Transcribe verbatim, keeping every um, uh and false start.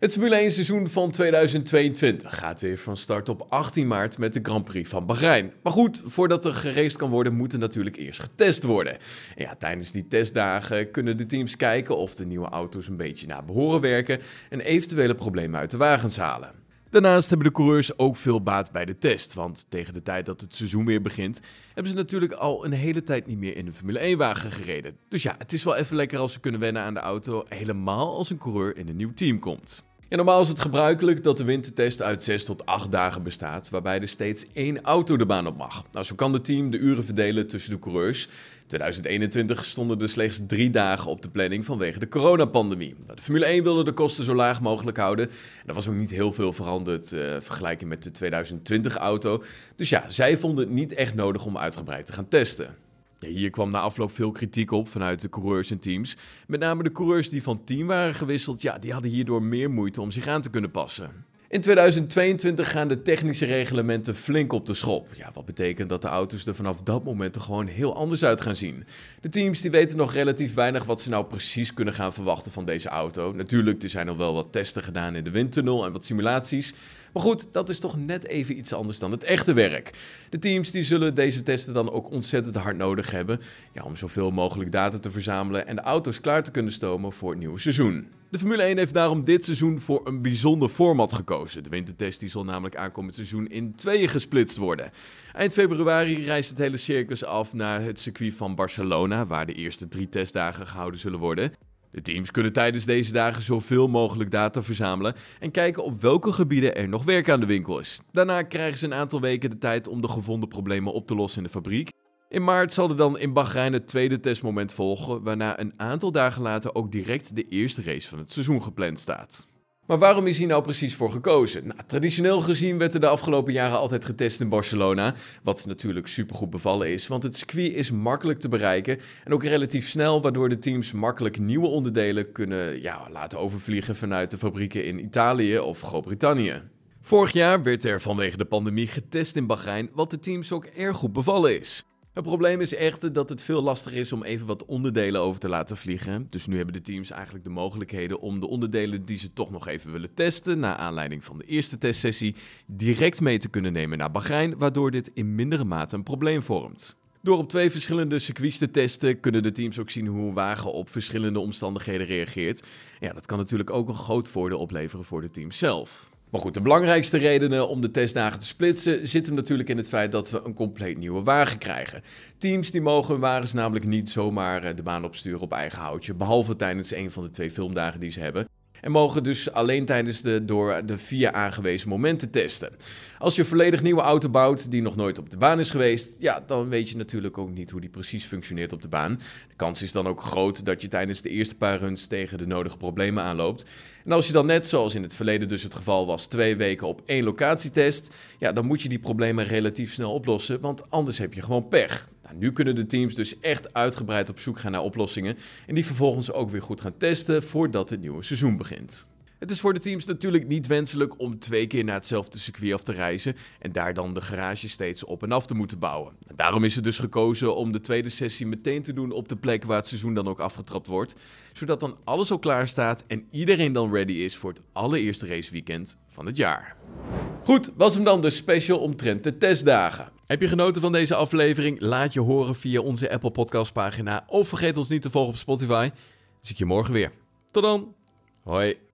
Het Formule één seizoen van tweeduizend tweeëntwintig gaat weer van start op achttien maart met de Grand Prix van Bahrein. Maar goed, voordat er geraced kan worden, moet er natuurlijk eerst getest worden. En ja, tijdens die testdagen kunnen de teams kijken of de nieuwe auto's een beetje naar behoren werken en eventuele problemen uit de wagens halen. Daarnaast hebben de coureurs ook veel baat bij de test, want tegen de tijd dat het seizoen weer begint, hebben ze natuurlijk al een hele tijd niet meer in de Formule één-wagen gereden. Dus ja, het is wel even lekker als ze kunnen wennen aan de auto, helemaal als een coureur in een nieuw team komt. En normaal is het gebruikelijk dat de wintertest uit zes tot acht dagen bestaat, waarbij er steeds één auto de baan op mag. Nou, zo kan het team de uren verdelen tussen de coureurs. tweeduizend eenentwintig stonden er slechts drie dagen op de planning vanwege de coronapandemie. De Formule één wilde de kosten zo laag mogelijk houden. En er was ook niet heel veel veranderd uh, vergelijking met de tweeduizend twintig-auto. Dus ja, zij vonden het niet echt nodig om uitgebreid te gaan testen. Ja, hier kwam na afloop veel kritiek op vanuit de coureurs en teams. Met name de coureurs die van team waren gewisseld, ja, die hadden hierdoor meer moeite om zich aan te kunnen passen. In tweeduizend tweeëntwintig gaan de technische reglementen flink op de schop. Ja, wat betekent dat de auto's er vanaf dat moment er gewoon heel anders uit gaan zien. De teams die weten nog relatief weinig wat ze nou precies kunnen gaan verwachten van deze auto. Natuurlijk, er zijn al wel wat testen gedaan in de windtunnel en wat simulaties. Maar goed, dat is toch net even iets anders dan het echte werk. De teams die zullen deze testen dan ook ontzettend hard nodig hebben, ja, om zoveel mogelijk data te verzamelen en de auto's klaar te kunnen stomen voor het nieuwe seizoen. De Formule één heeft daarom dit seizoen voor een bijzonder format gekozen. De wintertest die zal namelijk aankomend seizoen in tweeën gesplitst worden. Eind februari reist het hele circus af naar het circuit van Barcelona, waar de eerste drie testdagen gehouden zullen worden. De teams kunnen tijdens deze dagen zoveel mogelijk data verzamelen en kijken op welke gebieden er nog werk aan de winkel is. Daarna krijgen ze een aantal weken de tijd om de gevonden problemen op te lossen in de fabriek. In maart zal er dan in Bahrein het tweede testmoment volgen, waarna een aantal dagen later ook direct de eerste race van het seizoen gepland staat. Maar waarom is hier nou precies voor gekozen? Nou, traditioneel gezien werd er de afgelopen jaren altijd getest in Barcelona, wat natuurlijk supergoed bevallen is, want het circuit is makkelijk te bereiken en ook relatief snel, waardoor de teams makkelijk nieuwe onderdelen kunnen ja, laten overvliegen vanuit de fabrieken in Italië of Groot-Brittannië. Vorig jaar werd er vanwege de pandemie getest in Bahrein, wat de teams ook erg goed bevallen is. Het probleem is echter dat het veel lastiger is om even wat onderdelen over te laten vliegen. Dus nu hebben de teams eigenlijk de mogelijkheden om de onderdelen die ze toch nog even willen testen, naar aanleiding van de eerste testsessie, direct mee te kunnen nemen naar Bahrein, waardoor dit in mindere mate een probleem vormt. Door op twee verschillende circuits te testen, kunnen de teams ook zien hoe een wagen op verschillende omstandigheden reageert. Ja, dat kan natuurlijk ook een groot voordeel opleveren voor de teams zelf. Maar goed, de belangrijkste redenen om de testdagen te splitsen zit hem natuurlijk in het feit dat we een compleet nieuwe wagen krijgen. Teams die mogen hun wagens namelijk niet zomaar de baan opsturen op eigen houtje, behalve tijdens een van de twee filmdagen die ze hebben. En mogen dus alleen tijdens de door de F I A aangewezen momenten testen. Als je een volledig nieuwe auto bouwt die nog nooit op de baan is geweest, ja, dan weet je natuurlijk ook niet hoe die precies functioneert op de baan. De kans is dan ook groot dat je tijdens de eerste paar runs tegen de nodige problemen aanloopt. En als je dan net zoals in het verleden dus het geval was, twee weken op één locatie test, ja, dan moet je die problemen relatief snel oplossen, want anders heb je gewoon pech. Nu kunnen de teams dus echt uitgebreid op zoek gaan naar oplossingen en die vervolgens ook weer goed gaan testen voordat het nieuwe seizoen begint. Het is voor de teams natuurlijk niet wenselijk om twee keer naar hetzelfde circuit af te reizen en daar dan de garage steeds op en af te moeten bouwen. En daarom is er dus gekozen om de tweede sessie meteen te doen op de plek waar het seizoen dan ook afgetrapt wordt, zodat dan alles al klaar staat en iedereen dan ready is voor het allereerste raceweekend van het jaar. Goed, was hem dan de special omtrent de testdagen. Heb je genoten van deze aflevering? Laat je horen via onze Apple Podcast pagina of vergeet ons niet te volgen op Spotify. Dan zie ik je morgen weer. Tot dan. Hoi.